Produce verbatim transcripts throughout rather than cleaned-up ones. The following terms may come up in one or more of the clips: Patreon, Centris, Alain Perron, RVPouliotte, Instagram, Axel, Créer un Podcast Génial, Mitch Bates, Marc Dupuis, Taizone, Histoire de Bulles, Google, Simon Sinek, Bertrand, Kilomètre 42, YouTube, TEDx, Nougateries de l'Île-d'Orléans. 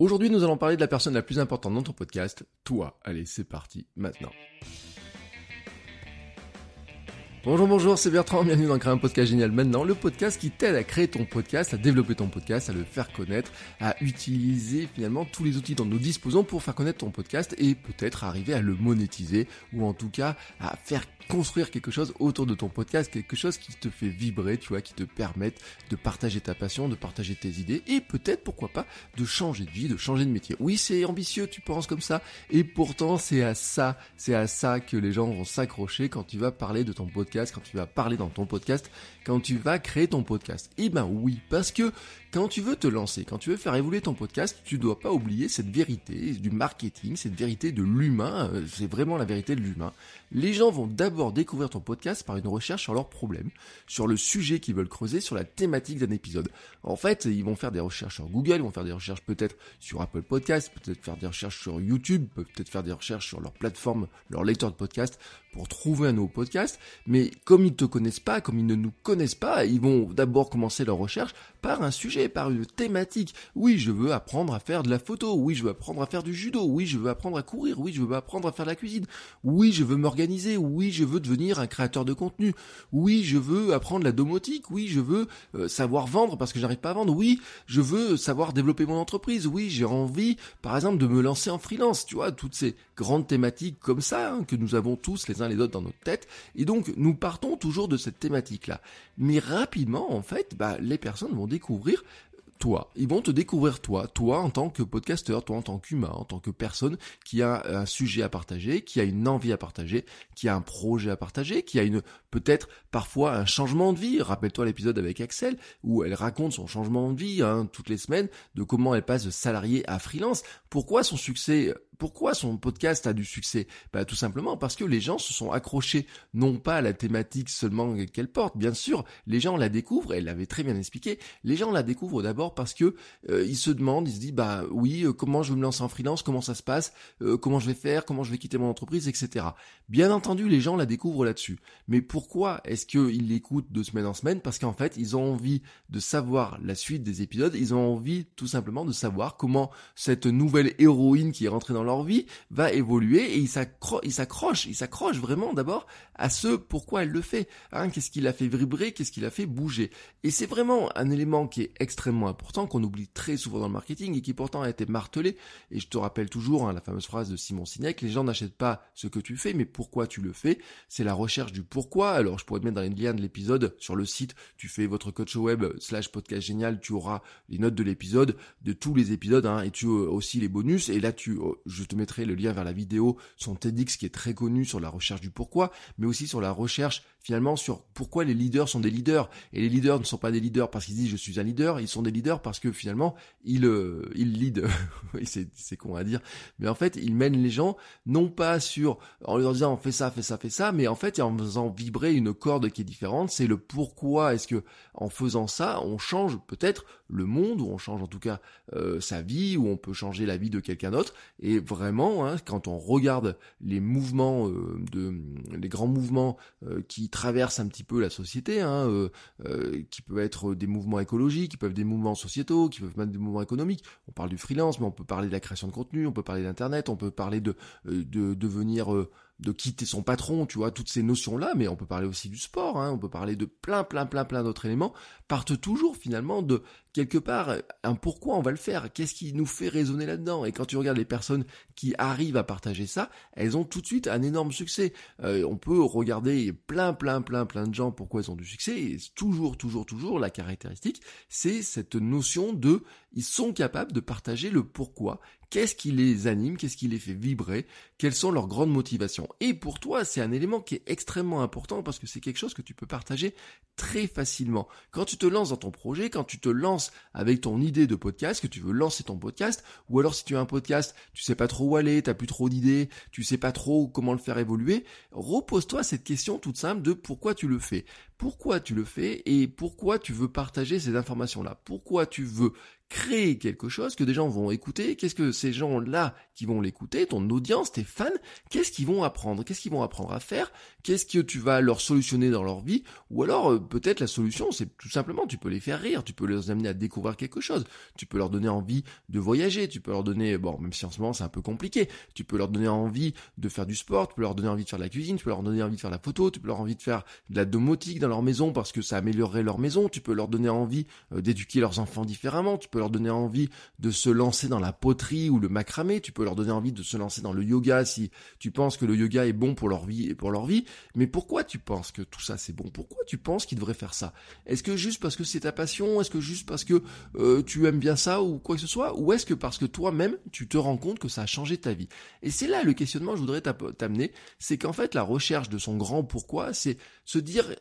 Aujourd'hui, nous allons parler de la personne la plus importante dans ton podcast, toi. Allez, c'est parti, maintenant. Bonjour, bonjour, c'est Bertrand, bienvenue dans Créer un Podcast Génial maintenant, le podcast qui t'aide à créer ton podcast, à développer ton podcast, à le faire connaître, à utiliser finalement tous les outils dont nous disposons pour faire connaître ton podcast et peut-être arriver à le monétiser ou en tout cas à faire construire quelque chose autour de ton podcast, quelque chose qui te fait vibrer, tu vois, qui te permette de partager ta passion, de partager tes idées et peut-être, pourquoi pas, de changer de vie, de changer de métier. Oui, c'est ambitieux, tu penses comme ça, et pourtant c'est à ça, c'est à ça que les gens vont s'accrocher quand tu vas parler de ton podcast, quand tu vas parler dans ton podcast, quand tu vas créer ton podcast. Eh ben oui, parce que quand tu veux te lancer, quand tu veux faire évoluer ton podcast, tu dois pas oublier cette vérité du marketing, cette vérité de l'humain, c'est vraiment la vérité de l'humain. Les gens vont d'abord découvrir ton podcast par une recherche sur leurs problèmes, sur le sujet qu'ils veulent creuser, sur la thématique d'un épisode. En fait, ils vont faire des recherches sur Google, ils vont faire des recherches peut-être sur Apple Podcasts, peut-être faire des recherches sur YouTube, peut-être faire des recherches sur leur plateforme, leur lecteur de podcast pour trouver un nouveau podcast. Mais comme ils ne te connaissent pas, comme ils ne nous connaissent pas, ils vont d'abord commencer leur recherche par un sujet, par une thématique. Oui, je veux apprendre à faire de la photo. Oui, je veux apprendre à faire du judo. Oui, je veux apprendre à courir. Oui, je veux apprendre à faire de la cuisine. Oui, je veux m'organiser. Oui, je veux devenir un créateur de contenu. Oui, je veux apprendre la domotique. Oui, je veux euh, savoir vendre parce que j'arrive pas à vendre. Oui, je veux savoir développer mon entreprise. Oui, j'ai envie, par exemple, de me lancer en freelance. Tu vois, toutes ces grandes thématiques comme ça hein, que nous avons tous les uns les autres dans notre tête. Et donc, nous partons toujours de cette thématique-là. Mais rapidement, en fait, bah, les personnes vont découvrir toi. Ils vont te découvrir toi, toi en tant que podcasteur, toi en tant qu'humain, en tant que personne qui a un sujet à partager, qui a une envie à partager, qui a un projet à partager, qui a une peut-être parfois un changement de vie. Rappelle-toi l'épisode avec Axel où elle raconte son changement de vie hein, toutes les semaines, de comment elle passe de salarié à freelance. Pourquoi son succès Pourquoi son podcast a du succès ? Bah, tout simplement parce que les gens se sont accrochés, non pas à la thématique seulement qu'elle porte. Bien sûr, les gens la découvrent, et elle l'avait très bien expliqué, les gens la découvrent d'abord parce que euh, ils se demandent, ils se disent, bah oui, euh, comment je vais me lancer en freelance, comment ça se passe, euh, comment je vais faire, comment je vais quitter mon entreprise, et cetera. Bien entendu, les gens la découvrent là-dessus. Mais pourquoi est-ce qu'ils l'écoutent de semaine en semaine ? Parce qu'en fait, ils ont envie de savoir la suite des épisodes, ils ont envie tout simplement de savoir comment cette nouvelle héroïne qui est rentrée dans leur leur vie va évoluer, et ils s'accrochent, ils s'accrochent, ils s'accrochent vraiment d'abord à ce pourquoi elle le fait, hein, qu'est-ce qui l'a fait vibrer, qu'est-ce qui l'a fait bouger. Et c'est vraiment un élément qui est extrêmement important, qu'on oublie très souvent dans le marketing et qui pourtant a été martelé. Et je te rappelle toujours hein, la fameuse phrase de Simon Sinek, les gens n'achètent pas ce que tu fais, mais pourquoi tu le fais. C'est la recherche du pourquoi. Alors je pourrais te mettre dans les liens de l'épisode sur le site, tu fais votre coach web slash podcast génial, tu auras les notes de l'épisode, de tous les épisodes, hein, et tu as aussi les bonus. Et là tu je Je te mettrai le lien vers la vidéo, son TEDx qui est très connu sur la recherche du pourquoi, mais aussi sur la recherche finalement sur pourquoi les leaders sont des leaders. Et les leaders ne sont pas des leaders parce qu'ils disent je suis un leader, ils sont des leaders parce que finalement ils, euh, ils lead, c'est, c'est con à dire, mais en fait ils mènent les gens non pas sur en leur disant on fait ça, fait ça, fait ça, mais en fait en faisant vibrer une corde qui est différente. C'est le pourquoi est-ce que en faisant ça on change peut-être le monde, ou on change en tout cas euh, sa vie, ou on peut changer la vie de quelqu'un d'autre. Et vraiment, hein, quand on regarde les mouvements, euh, de, les grands mouvements euh, qui traversent un petit peu la société, hein, euh, euh, qui peuvent être des mouvements écologiques, qui peuvent être des mouvements sociétaux, qui peuvent être des mouvements économiques. On parle du freelance, mais on peut parler de la création de contenu, on peut parler d'Internet, on peut parler de, euh, de devenir... Euh, de quitter son patron, tu vois, toutes ces notions-là, mais on peut parler aussi du sport, hein, on peut parler de plein, plein, plein, plein d'autres éléments, partent toujours finalement de, quelque part, un pourquoi on va le faire, qu'est-ce qui nous fait résonner là-dedans. Et quand tu regardes les personnes qui arrivent à partager ça, elles ont tout de suite un énorme succès. Euh, on peut regarder plein, plein, plein, plein de gens, pourquoi ils ont du succès, et toujours, toujours, toujours, la caractéristique, c'est cette notion de, ils sont capables de partager le pourquoi. Qu'est-ce qui les anime? Qu'est-ce qui les fait vibrer? Quelles sont leurs grandes motivations? Et pour toi, c'est un élément qui est extrêmement important parce que c'est quelque chose que tu peux partager très facilement. Quand tu te lances dans ton projet, quand tu te lances avec ton idée de podcast, que tu veux lancer ton podcast, ou alors si tu as un podcast, tu sais pas trop où aller, t'as plus trop d'idées, tu sais pas trop comment le faire évoluer, repose-toi cette question toute simple de pourquoi tu le fais. Pourquoi tu le fais et pourquoi tu veux partager ces informations-là? Pourquoi tu veux créer quelque chose que des gens vont écouter. Qu'est-ce que ces gens-là qui vont l'écouter, ton audience, tes fans, qu'est-ce qu'ils vont apprendre? Qu'est-ce qu'ils vont apprendre à faire? Qu'est-ce que tu vas leur solutionner dans leur vie? Ou alors, euh, peut-être la solution, c'est tout simplement, tu peux les faire rire, tu peux les amener à découvrir quelque chose, tu peux leur donner envie de voyager, tu peux leur donner, bon, même si en ce moment c'est un peu compliqué, tu peux leur donner envie de faire du sport, tu peux leur donner envie de faire de la cuisine, tu peux leur donner envie de faire de la photo, tu peux leur donner envie de faire de la domotique dans leur maison parce que ça améliorerait leur maison, tu peux leur donner envie euh, d'éduquer leurs enfants différemment, tu peux leur donner envie de se lancer dans la poterie ou le macramé, tu peux leur donner envie de se lancer dans le yoga si tu penses que le yoga est bon pour leur vie et pour leur vie. Mais pourquoi tu penses que tout ça c'est bon? Pourquoi tu penses qu'ils devraient faire ça? Est-ce que juste parce que c'est ta passion? Est-ce que juste parce que euh, tu aimes bien ça ou quoi que ce soit? Ou est-ce que parce que toi-même tu te rends compte que ça a changé ta vie? Et c'est là le questionnement que je voudrais t'amener, c'est qu'en fait la recherche de son grand pourquoi, c'est se dire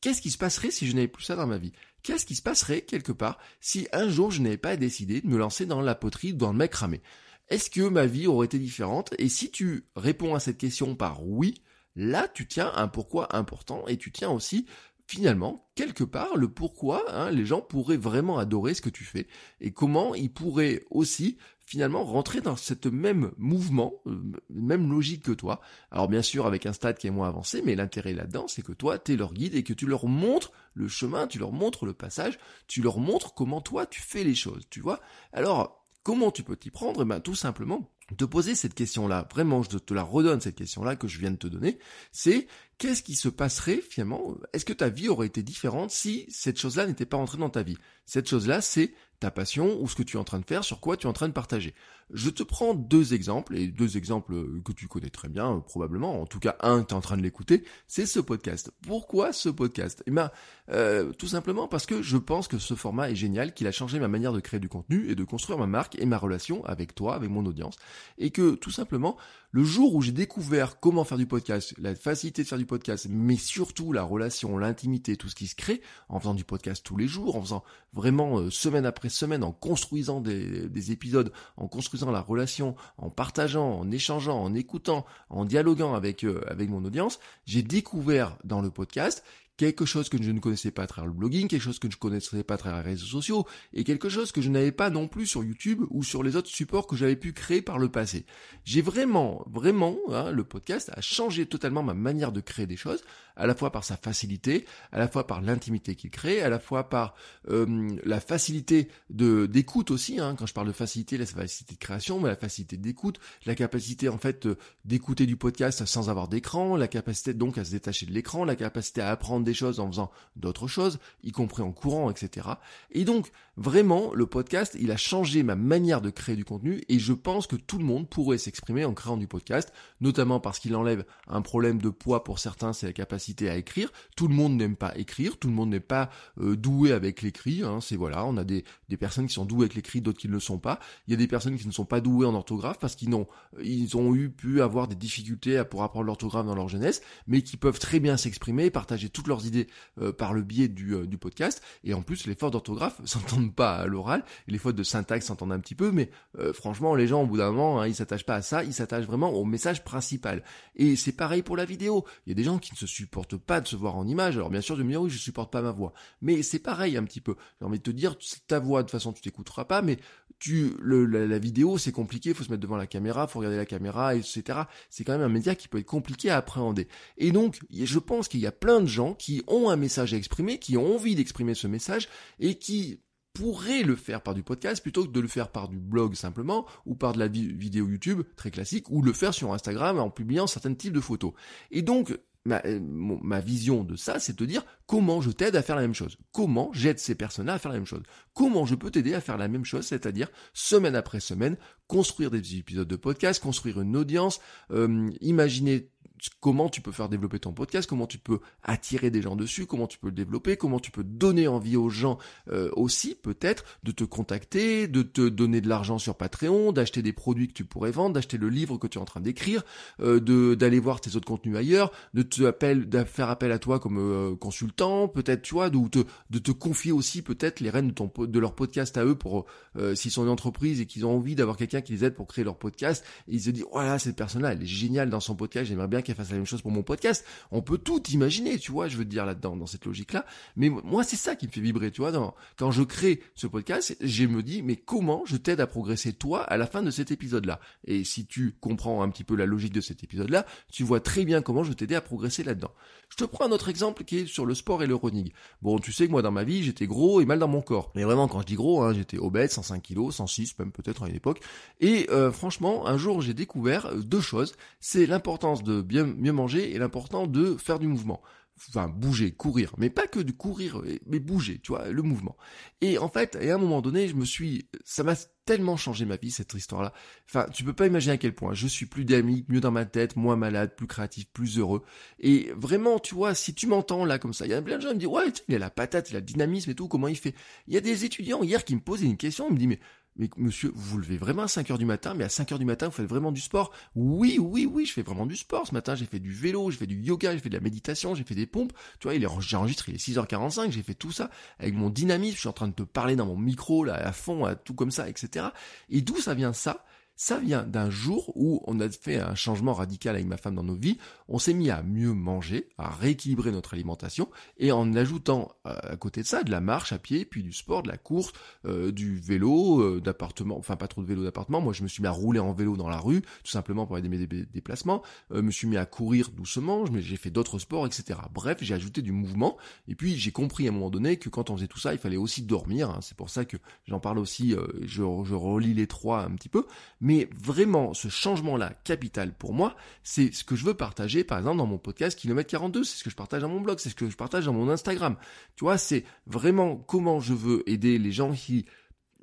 qu'est-ce qui se passerait si je n'avais plus ça dans ma vie? Qu'est-ce qui se passerait quelque part si un jour je n'avais pas décidé de me lancer dans la poterie, dans le macramé? Est-ce que ma vie aurait été différente? Et si tu réponds à cette question par oui, là tu tiens un pourquoi important et tu tiens aussi finalement quelque part le pourquoi hein, les gens pourraient vraiment adorer ce que tu fais et comment ils pourraient aussi finalement rentrer dans cette même mouvement, euh, même logique que toi. Alors bien sûr avec un stade qui est moins avancé, mais l'intérêt là-dedans c'est que toi t'es leur guide et que tu leur montres le chemin, tu leur montres le passage, tu leur montres comment toi tu fais les choses, tu vois. Alors comment tu peux t'y prendre? Eh ben tout simplement te poser cette question-là, vraiment je te la redonne cette question-là que je viens de te donner, c'est qu'est-ce qui se passerait finalement? Est-ce que ta vie aurait été différente si cette chose-là n'était pas entrée dans ta vie? Cette chose-là c'est ta passion ou ce que tu es en train de faire, sur quoi tu es en train de partager. Je te prends deux exemples, et deux exemples que tu connais très bien, euh, probablement, en tout cas un, tu es en train de l'écouter, c'est ce podcast. Pourquoi ce podcast? Eh bien, euh, tout simplement parce que je pense que ce format est génial, qu'il a changé ma manière de créer du contenu et de construire ma marque et ma relation avec toi, avec mon audience, et que tout simplement, le jour où j'ai découvert comment faire du podcast, la facilité de faire du podcast, mais surtout la relation, l'intimité, tout ce qui se crée, en faisant du podcast tous les jours, en faisant vraiment euh, semaine après semaine, en construisant des, des épisodes, en construisant la relation, en partageant, en échangeant, en écoutant, en dialoguant avec, euh, avec mon audience, j'ai découvert dans le podcast quelque chose que je ne connaissais pas à travers le blogging, quelque chose que je ne connaissais pas à travers les réseaux sociaux, et quelque chose que je n'avais pas non plus sur YouTube ou sur les autres supports que j'avais pu créer par le passé. J'ai vraiment, vraiment, hein, le podcast a changé totalement ma manière de créer des choses, à la fois par sa facilité, à la fois par l'intimité qu'il crée, à la fois par euh, la facilité de d'écoute aussi, hein, quand je parle de facilité, la facilité de création, mais la facilité d'écoute, la capacité en fait d'écouter du podcast sans avoir d'écran, la capacité donc à se détacher de l'écran, la capacité à apprendre des Des choses en faisant d'autres choses, y compris en courant, et cetera. Et donc, vraiment, le podcast, il a changé ma manière de créer du contenu et je pense que tout le monde pourrait s'exprimer en créant du podcast, notamment parce qu'il enlève un problème de poids pour certains, c'est la capacité à écrire. Tout le monde n'aime pas écrire, tout le monde n'est pas euh, doué avec l'écrit, hein, c'est voilà, on a des, des personnes qui sont douées avec l'écrit, d'autres qui ne le sont pas. Il y a des personnes qui ne sont pas douées en orthographe parce qu'ils n'ont, ils ont eu pu avoir des difficultés à, pour apprendre l'orthographe dans leur jeunesse, mais qui peuvent très bien s'exprimer et partager toutes leurs idées euh, par le biais du, euh, du podcast. Et en plus les fautes d'orthographe s'entendent pas à l'oral, et les fautes de syntaxe s'entendent un petit peu, mais euh, franchement les gens au bout d'un moment hein, ils s'attachent pas à ça, ils s'attachent vraiment au message principal. Et c'est pareil pour la vidéo, il y a des gens qui ne se supportent pas de se voir en image. Alors bien sûr je me dis oui, je supporte pas ma voix, mais c'est pareil un petit peu, j'ai envie de te dire ta voix de toute façon tu t'écouteras pas, mais tu le, la, la vidéo c'est compliqué, faut se mettre devant la caméra, faut regarder la caméra, etc. C'est quand même un média qui peut être compliqué à appréhender. Et donc je pense qu'il y a plein de gens qui qui ont un message à exprimer, qui ont envie d'exprimer ce message et qui pourraient le faire par du podcast plutôt que de le faire par du blog simplement ou par de la vidéo YouTube très classique ou le faire sur Instagram en publiant certains types de photos. Et donc, ma, ma vision de ça, c'est de te dire comment je t'aide à faire la même chose, comment j'aide ces personnes-là à faire la même chose, comment je peux t'aider à faire la même chose, c'est-à-dire semaine après semaine, construire des épisodes de podcast, construire une audience, euh, imaginer comment tu peux faire développer ton podcast, comment tu peux attirer des gens dessus, comment tu peux le développer, comment tu peux donner envie aux gens euh, aussi peut-être de te contacter, de te donner de l'argent sur Patreon, d'acheter des produits que tu pourrais vendre, d'acheter le livre que tu es en train d'écrire, euh, de d'aller voir tes autres contenus ailleurs, de te appel, de faire appel à toi comme euh, consultant, peut-être tu vois, de, ou te, de te confier aussi peut-être les rênes de, ton, de leur podcast à eux pour euh, s'ils sont une entreprise et qu'ils ont envie d'avoir quelqu'un qui les aide pour créer leur podcast, et ils se disent voilà, oh cette personne-là elle est géniale dans son podcast, j'aimerais bien qu'elle qu'elle fasse la même chose pour mon podcast. On peut tout imaginer, tu vois, je veux te dire là-dedans, dans cette logique-là. Mais moi, c'est ça qui me fait vibrer, tu vois. Dans, quand je crée ce podcast, je me dis, mais comment je t'aide à progresser, toi, à la fin de cet épisode-là? Et si tu comprends un petit peu la logique de cet épisode-là, tu vois très bien comment je vais t'aider à progresser là-dedans. Je te prends un autre exemple qui est sur le sport et le running. Bon, tu sais que moi, dans ma vie, j'étais gros et mal dans mon corps. Mais vraiment, quand je dis gros, hein, j'étais obèse, cent cinq kilos, cent six, même peut-être à une époque. Et euh, franchement, un jour, j'ai découvert deux choses. C'est l'importance de bien mieux manger et l'importance de faire du mouvement. Enfin, bouger, courir, mais pas que de courir, mais bouger, tu vois, le mouvement. Et en fait, à un moment donné, je me suis... ça m'a tellement changé ma vie, cette histoire-là. Enfin, tu peux pas imaginer à quel point. Je suis plus dynamique, mieux dans ma tête, moins malade, plus créatif, plus heureux. Et vraiment, tu vois, si tu m'entends là comme ça, il y a plein de gens qui me disent « Ouais, il a la patate, il a le dynamisme et tout, comment il fait ?» Il y a des étudiants hier qui me posaient une question, ils me disent « Mais... mais monsieur, vous vous levez vraiment à cinq heures du matin, mais à cinq heures du matin, vous faites vraiment du sport ?» Oui, oui, oui, je fais vraiment du sport. Ce matin, j'ai fait du vélo, j'ai fait du yoga, j'ai fait de la méditation, j'ai fait des pompes. Tu vois, il est, j'ai enregistré, il est six heures quarante-cinq, j'ai fait tout ça avec mon dynamisme. Je suis en train de te parler dans mon micro, là, à fond, à tout comme ça, et cetera. Et d'où ça vient ça ? Ça vient d'un jour où on a fait un changement radical avec ma femme dans nos vies. On s'est mis à mieux manger, à rééquilibrer notre alimentation, et en ajoutant à côté de ça de la marche à pied, puis du sport, de la course, euh, du vélo, euh, d'appartement, enfin pas trop de vélo d'appartement. Moi, je me suis mis à rouler en vélo dans la rue, tout simplement pour aider mes déplacements. Je euh, me suis mis à courir doucement, mais j'ai fait d'autres sports, et cetera. Bref, j'ai ajouté du mouvement, et puis j'ai compris à un moment donné que quand on faisait tout ça, il fallait aussi dormir. Hein. C'est pour ça que j'en parle aussi. Euh, je, je relis les trois un petit peu, mais Mais vraiment, ce changement-là, capital pour moi, c'est ce que je veux partager, par exemple, dans mon podcast Kilomètre quarante-deux, c'est ce que je partage dans mon blog, c'est ce que je partage dans mon Instagram. Tu vois, c'est vraiment comment je veux aider les gens qui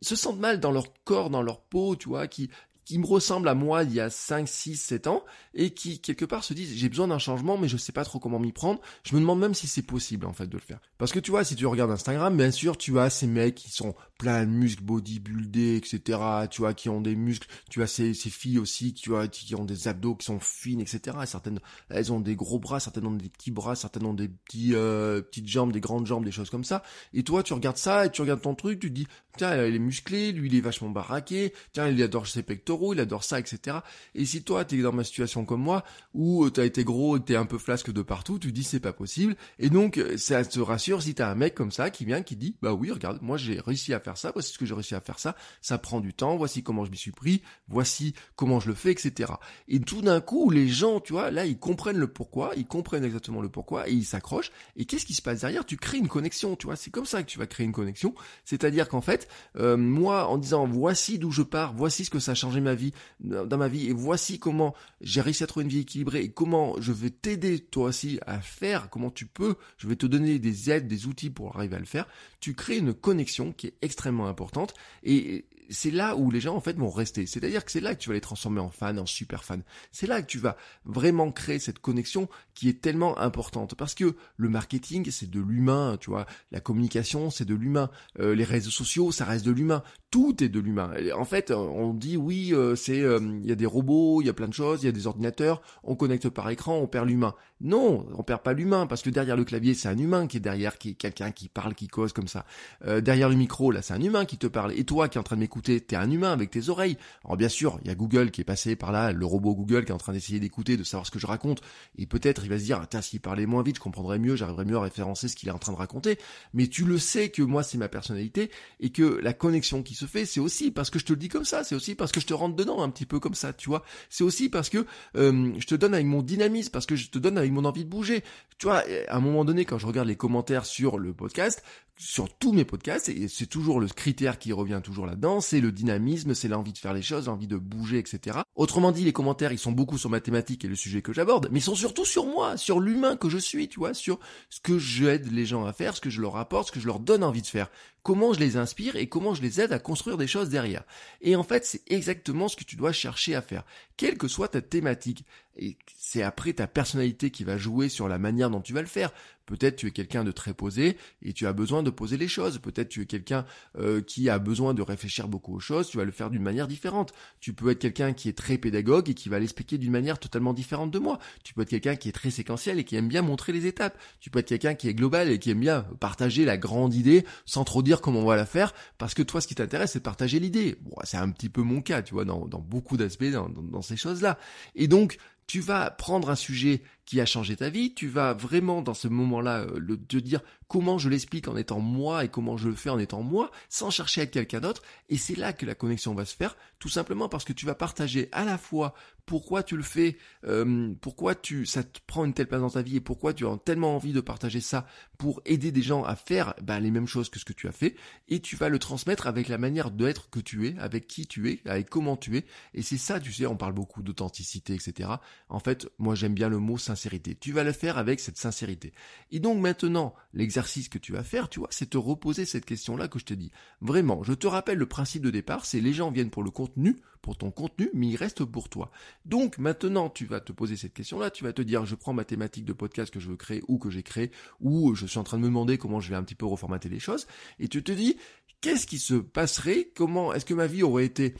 se sentent mal dans leur corps, dans leur peau, tu vois, qui... qui me ressemble à moi il y a cinq, six, sept ans et qui, quelque part, se disent « j'ai besoin d'un changement, mais je sais pas trop comment m'y prendre ». Je me demande même si c'est possible, en fait, de le faire. Parce que tu vois, si tu regardes Instagram, bien sûr, tu as ces mecs qui sont plein de muscles bodybuildés, et cetera. Tu vois, qui ont des muscles. Tu as ces, ces filles aussi tu vois, qui ont des abdos qui sont fines, et cetera. Certaines, elles ont des gros bras, certaines ont des petits bras, certaines ont des petits, euh, petites jambes, des grandes jambes, des choses comme ça. Et toi, tu regardes ça et tu regardes ton truc, tu te dis « tiens, il est musclé, lui, il est vachement baraqué, tiens, il adore ses pectoraux, il adore ça, et cetera » Et si toi, t'es dans ma situation comme moi, où t'as été gros et que t'es un peu flasque de partout, tu dis c'est pas possible. Et donc, ça te rassure si t'as un mec comme ça qui vient, qui dit, bah oui, regarde, moi j'ai réussi à faire ça, voici ce que j'ai réussi à faire ça, ça prend du temps, voici comment je m'y suis pris, voici comment je le fais, et cetera. Et tout d'un coup, les gens, tu vois, là, ils comprennent le pourquoi, ils comprennent exactement le pourquoi et ils s'accrochent. Et qu'est-ce qui se passe derrière? Tu crées une connexion, tu vois, c'est comme ça que tu vas créer une connexion. C'est-à-dire qu'en fait, euh, moi, en disant, voici d'où je pars, voici ce que ça a changé ma vie, dans ma vie, et voici comment j'ai réussi à trouver une vie équilibrée et comment je vais t'aider toi aussi à faire, comment tu peux, je vais te donner des aides, des outils pour arriver à le faire. Tu crées une connexion qui est extrêmement importante et c'est là où les gens en fait vont rester. C'est-à-dire que c'est là que tu vas les transformer en fans, en super fans. C'est là que tu vas vraiment créer cette connexion qui est tellement importante. Parce que le marketing, c'est de l'humain, tu vois. La communication, c'est de l'humain. Euh, les réseaux sociaux, ça reste de l'humain. Tout est de l'humain. Et en fait, on dit oui, euh, c'est, euh, y a des robots, il y a plein de choses, il y a des ordinateurs. On connecte par écran, on perd l'humain. Non, on perd pas l'humain parce que derrière le clavier, c'est un humain qui est derrière, qui est quelqu'un qui parle, qui cause comme ça. Euh, derrière le micro, là, c'est un humain qui te parle. Et toi, qui est en train de m'écouter, t'es un humain avec tes oreilles. Alors bien sûr, il y a Google qui est passé par là, le robot Google qui est en train d'essayer d'écouter, de savoir ce que je raconte, et peut-être il va se dire, tiens, s'il parlait moins vite, je comprendrais mieux, j'arriverais mieux à référencer ce qu'il est en train de raconter. Mais tu le sais que moi, c'est ma personnalité, et que la connexion qui se fait, c'est aussi parce que je te le dis comme ça, c'est aussi parce que je te rentre dedans un petit peu comme ça, tu vois. C'est aussi parce que euh, je te donne avec mon dynamisme, parce que je te donne avec mon envie de bouger. Tu vois, à un moment donné, quand je regarde les commentaires sur le podcast, sur tous mes podcasts, et c'est toujours le critère qui revient toujours là-dedans, c'est le dynamisme, c'est l'envie de faire les choses, l'envie de bouger, et cetera. Autrement dit, les commentaires, ils sont beaucoup sur ma thématique et le sujet que j'aborde, mais ils sont surtout sur moi, sur l'humain que je suis, tu vois, sur ce que j'aide les gens à faire, ce que je leur apporte, ce que je leur donne envie de faire, comment je les inspire et comment je les aide à construire des choses derrière. Et en fait, c'est exactement ce que tu dois chercher à faire, quelle que soit ta thématique. Et c'est après ta personnalité qui va jouer sur la manière dont tu vas le faire. Peut-être tu es quelqu'un de très posé et tu as besoin de poser les choses. Peut-être tu es quelqu'un euh, qui a besoin de réfléchir beaucoup aux choses. Tu vas le faire d'une manière différente. Tu peux être quelqu'un qui est très pédagogue et qui va l'expliquer d'une manière totalement différente de moi. Tu peux être quelqu'un qui est très séquentiel et qui aime bien montrer les étapes. Tu peux être quelqu'un qui est global et qui aime bien partager la grande idée sans trop dire comment on va la faire. Parce que toi, ce qui t'intéresse, c'est de partager l'idée. Bon, c'est un petit peu mon cas, tu vois, dans, dans beaucoup d'aspects, dans, dans, dans ces choses-là. Et donc, tu vas prendre un sujet qui a changé ta vie, tu vas vraiment dans ce moment-là euh, le, te dire comment je l'explique en étant moi et comment je le fais en étant moi, sans chercher à être quelqu'un d'autre, et c'est là que la connexion va se faire, tout simplement parce que tu vas partager à la fois pourquoi tu le fais, euh, pourquoi tu ça te prend une telle place dans ta vie et pourquoi tu as tellement envie de partager ça pour aider des gens à faire bah, les mêmes choses que ce que tu as fait, et tu vas le transmettre avec la manière d'être que tu es, avec qui tu es, avec comment tu es, et c'est ça, tu sais, on parle beaucoup d'authenticité, et cetera. En fait, moi j'aime bien le mot sincérité. Tu vas le faire avec cette sincérité. Et donc maintenant, l'exercice que tu vas faire, tu vois, c'est te reposer cette question-là que je te dis. Vraiment, je te rappelle le principe de départ, c'est les gens viennent pour le contenu, pour ton contenu, mais ils restent pour toi. Donc maintenant, tu vas te poser cette question-là, tu vas te dire, je prends ma thématique de podcast que je veux créer ou que j'ai créé, ou je suis en train de me demander comment je vais un petit peu reformater les choses, et tu te dis, qu'est-ce qui se passerait, comment, est-ce que ma vie aurait été,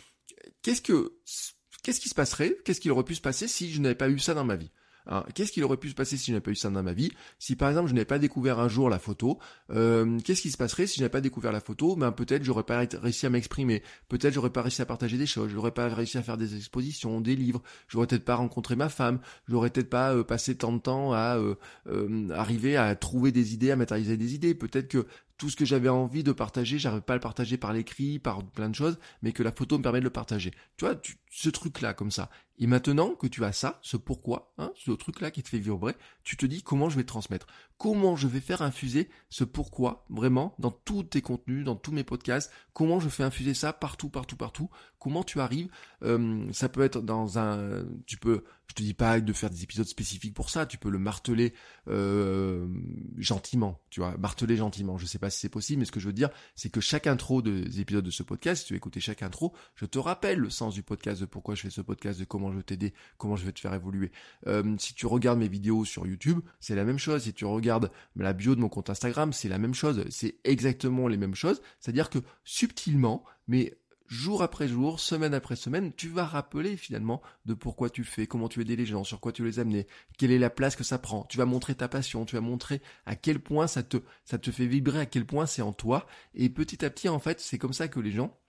qu'est-ce que... Qu'est-ce qui se passerait, qu'est-ce qu'il aurait pu se passer si je n'avais pas eu ça dans ma vie ? Hein, qu'est-ce qu'il aurait pu se passer si je n'avais pas eu ça dans ma vie ? Si par exemple je n'avais pas découvert un jour la photo, euh, qu'est-ce qui se passerait si je n'avais pas découvert la photo ? Ben peut-être j'aurais pas réussi à m'exprimer, peut-être j'aurais pas réussi à partager des choses, j'aurais pas réussi à faire des expositions, des livres, j'aurais peut-être pas rencontré ma femme, j'aurais peut-être pas euh, passé tant de temps à euh, euh, arriver à trouver des idées, à matérialiser des idées, peut-être que tout ce que j'avais envie de partager, j'arrivais pas à le partager par l'écrit, par plein de choses, mais que la photo me permet de le partager. Tu vois, tu, ce truc-là, comme ça. Et maintenant que tu as ça, ce pourquoi, hein, ce truc-là qui te fait vibrer, tu te dis comment je vais transmettre, comment je vais faire infuser ce pourquoi, vraiment, dans tous tes contenus, dans tous mes podcasts, comment je fais infuser ça partout, partout, partout, comment tu arrives, euh, ça peut être dans un, tu peux, je te dis pas de faire des épisodes spécifiques pour ça, tu peux le marteler euh, gentiment, tu vois, marteler gentiment, je sais pas si c'est possible, mais ce que je veux dire, c'est que chaque intro des épisodes de ce podcast, si tu écoutes chaque intro, je te rappelle le sens du podcast, de pourquoi je fais ce podcast, de comment je veux t'aider, comment je veux te faire évoluer. Euh, si tu regardes mes vidéos sur YouTube, c'est la même chose. Si tu regardes la bio de mon compte Instagram, c'est la même chose. C'est exactement les mêmes choses. C'est-à-dire que subtilement, mais jour après jour, semaine après semaine, tu vas rappeler finalement de pourquoi tu le fais, comment tu aides les gens, sur quoi tu les amenais, quelle est la place que ça prend. Tu vas montrer ta passion, tu vas montrer à quel point ça te, ça te fait vibrer, à quel point c'est en toi. Et petit à petit, en fait, c'est comme ça que les gens,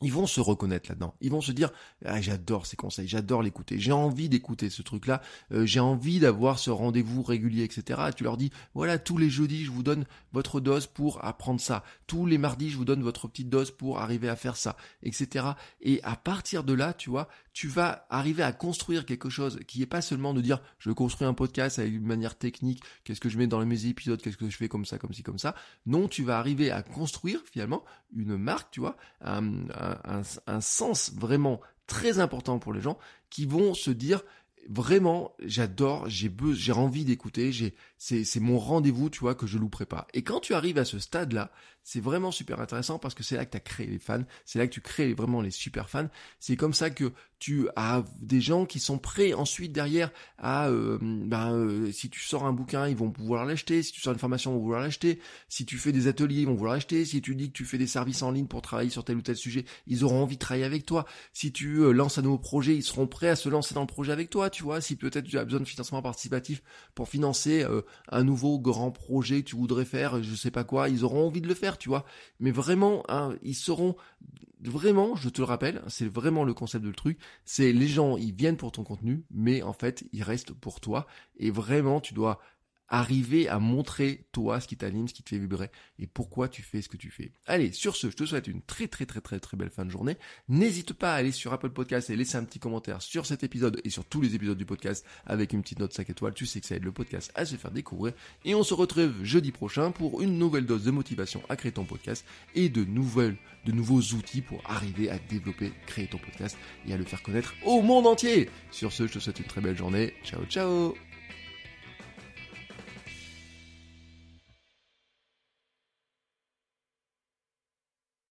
ils vont se reconnaître là-dedans. Ils vont se dire ah, j'adore ces conseils, j'adore l'écouter, j'ai envie d'écouter ce truc-là, euh, j'ai envie d'avoir ce rendez-vous régulier, et cetera. Et tu leur dis voilà, tous les jeudis, je vous donne votre dose pour apprendre ça. Tous les mardis, je vous donne votre petite dose pour arriver à faire ça, et cetera. Et à partir de là, tu vois, tu vas arriver à construire quelque chose qui n'est pas seulement de dire je construis un podcast avec une manière technique, qu'est-ce que je mets dans mes épisodes, qu'est-ce que je fais comme ça, comme ci, comme ça. Non, tu vas arriver à construire finalement une marque, tu vois, un, un Un, un sens vraiment très important pour les gens qui vont se dire vraiment j'adore, j'ai besoin, j'ai envie d'écouter, j'ai, c'est, c'est mon rendez-vous, tu vois, que je louperai pas. Et quand tu arrives à ce stade-là, c'est vraiment super intéressant parce que c'est là que tu as créé les fans, c'est là que tu crées vraiment les super fans. C'est comme ça que tu as des gens qui sont prêts ensuite derrière à, euh, ben, euh, si tu sors un bouquin, ils vont pouvoir l'acheter, si tu sors une formation, ils vont vouloir l'acheter, si tu fais des ateliers, ils vont vouloir l'acheter, si tu dis que tu fais des services en ligne pour travailler sur tel ou tel sujet, ils auront envie de travailler avec toi, si tu euh, lances un nouveau projet, ils seront prêts à se lancer dans le projet avec toi, tu vois, si peut-être tu as besoin de financement participatif pour financer euh, un nouveau grand projet que tu voudrais faire, je sais pas quoi, ils auront envie de le faire, tu vois, mais vraiment, hein, ils seront vraiment, je te le rappelle, c'est vraiment le concept de le truc, c'est les gens, ils viennent pour ton contenu, mais en fait, ils restent pour toi, et vraiment, tu dois arriver à montrer, toi, ce qui t'anime, ce qui te fait vibrer, et pourquoi tu fais ce que tu fais. Allez, sur ce, je te souhaite une très très très très très belle fin de journée. N'hésite pas à aller sur Apple Podcast et laisser un petit commentaire sur cet épisode et sur tous les épisodes du podcast avec une petite note cinq étoiles. Tu sais que ça aide le podcast à se faire découvrir. Et on se retrouve jeudi prochain pour une nouvelle dose de motivation à créer ton podcast et de nouvelles, de nouveaux outils pour arriver à développer, créer ton podcast et à le faire connaître au monde entier. Sur ce, je te souhaite une très belle journée. Ciao, ciao!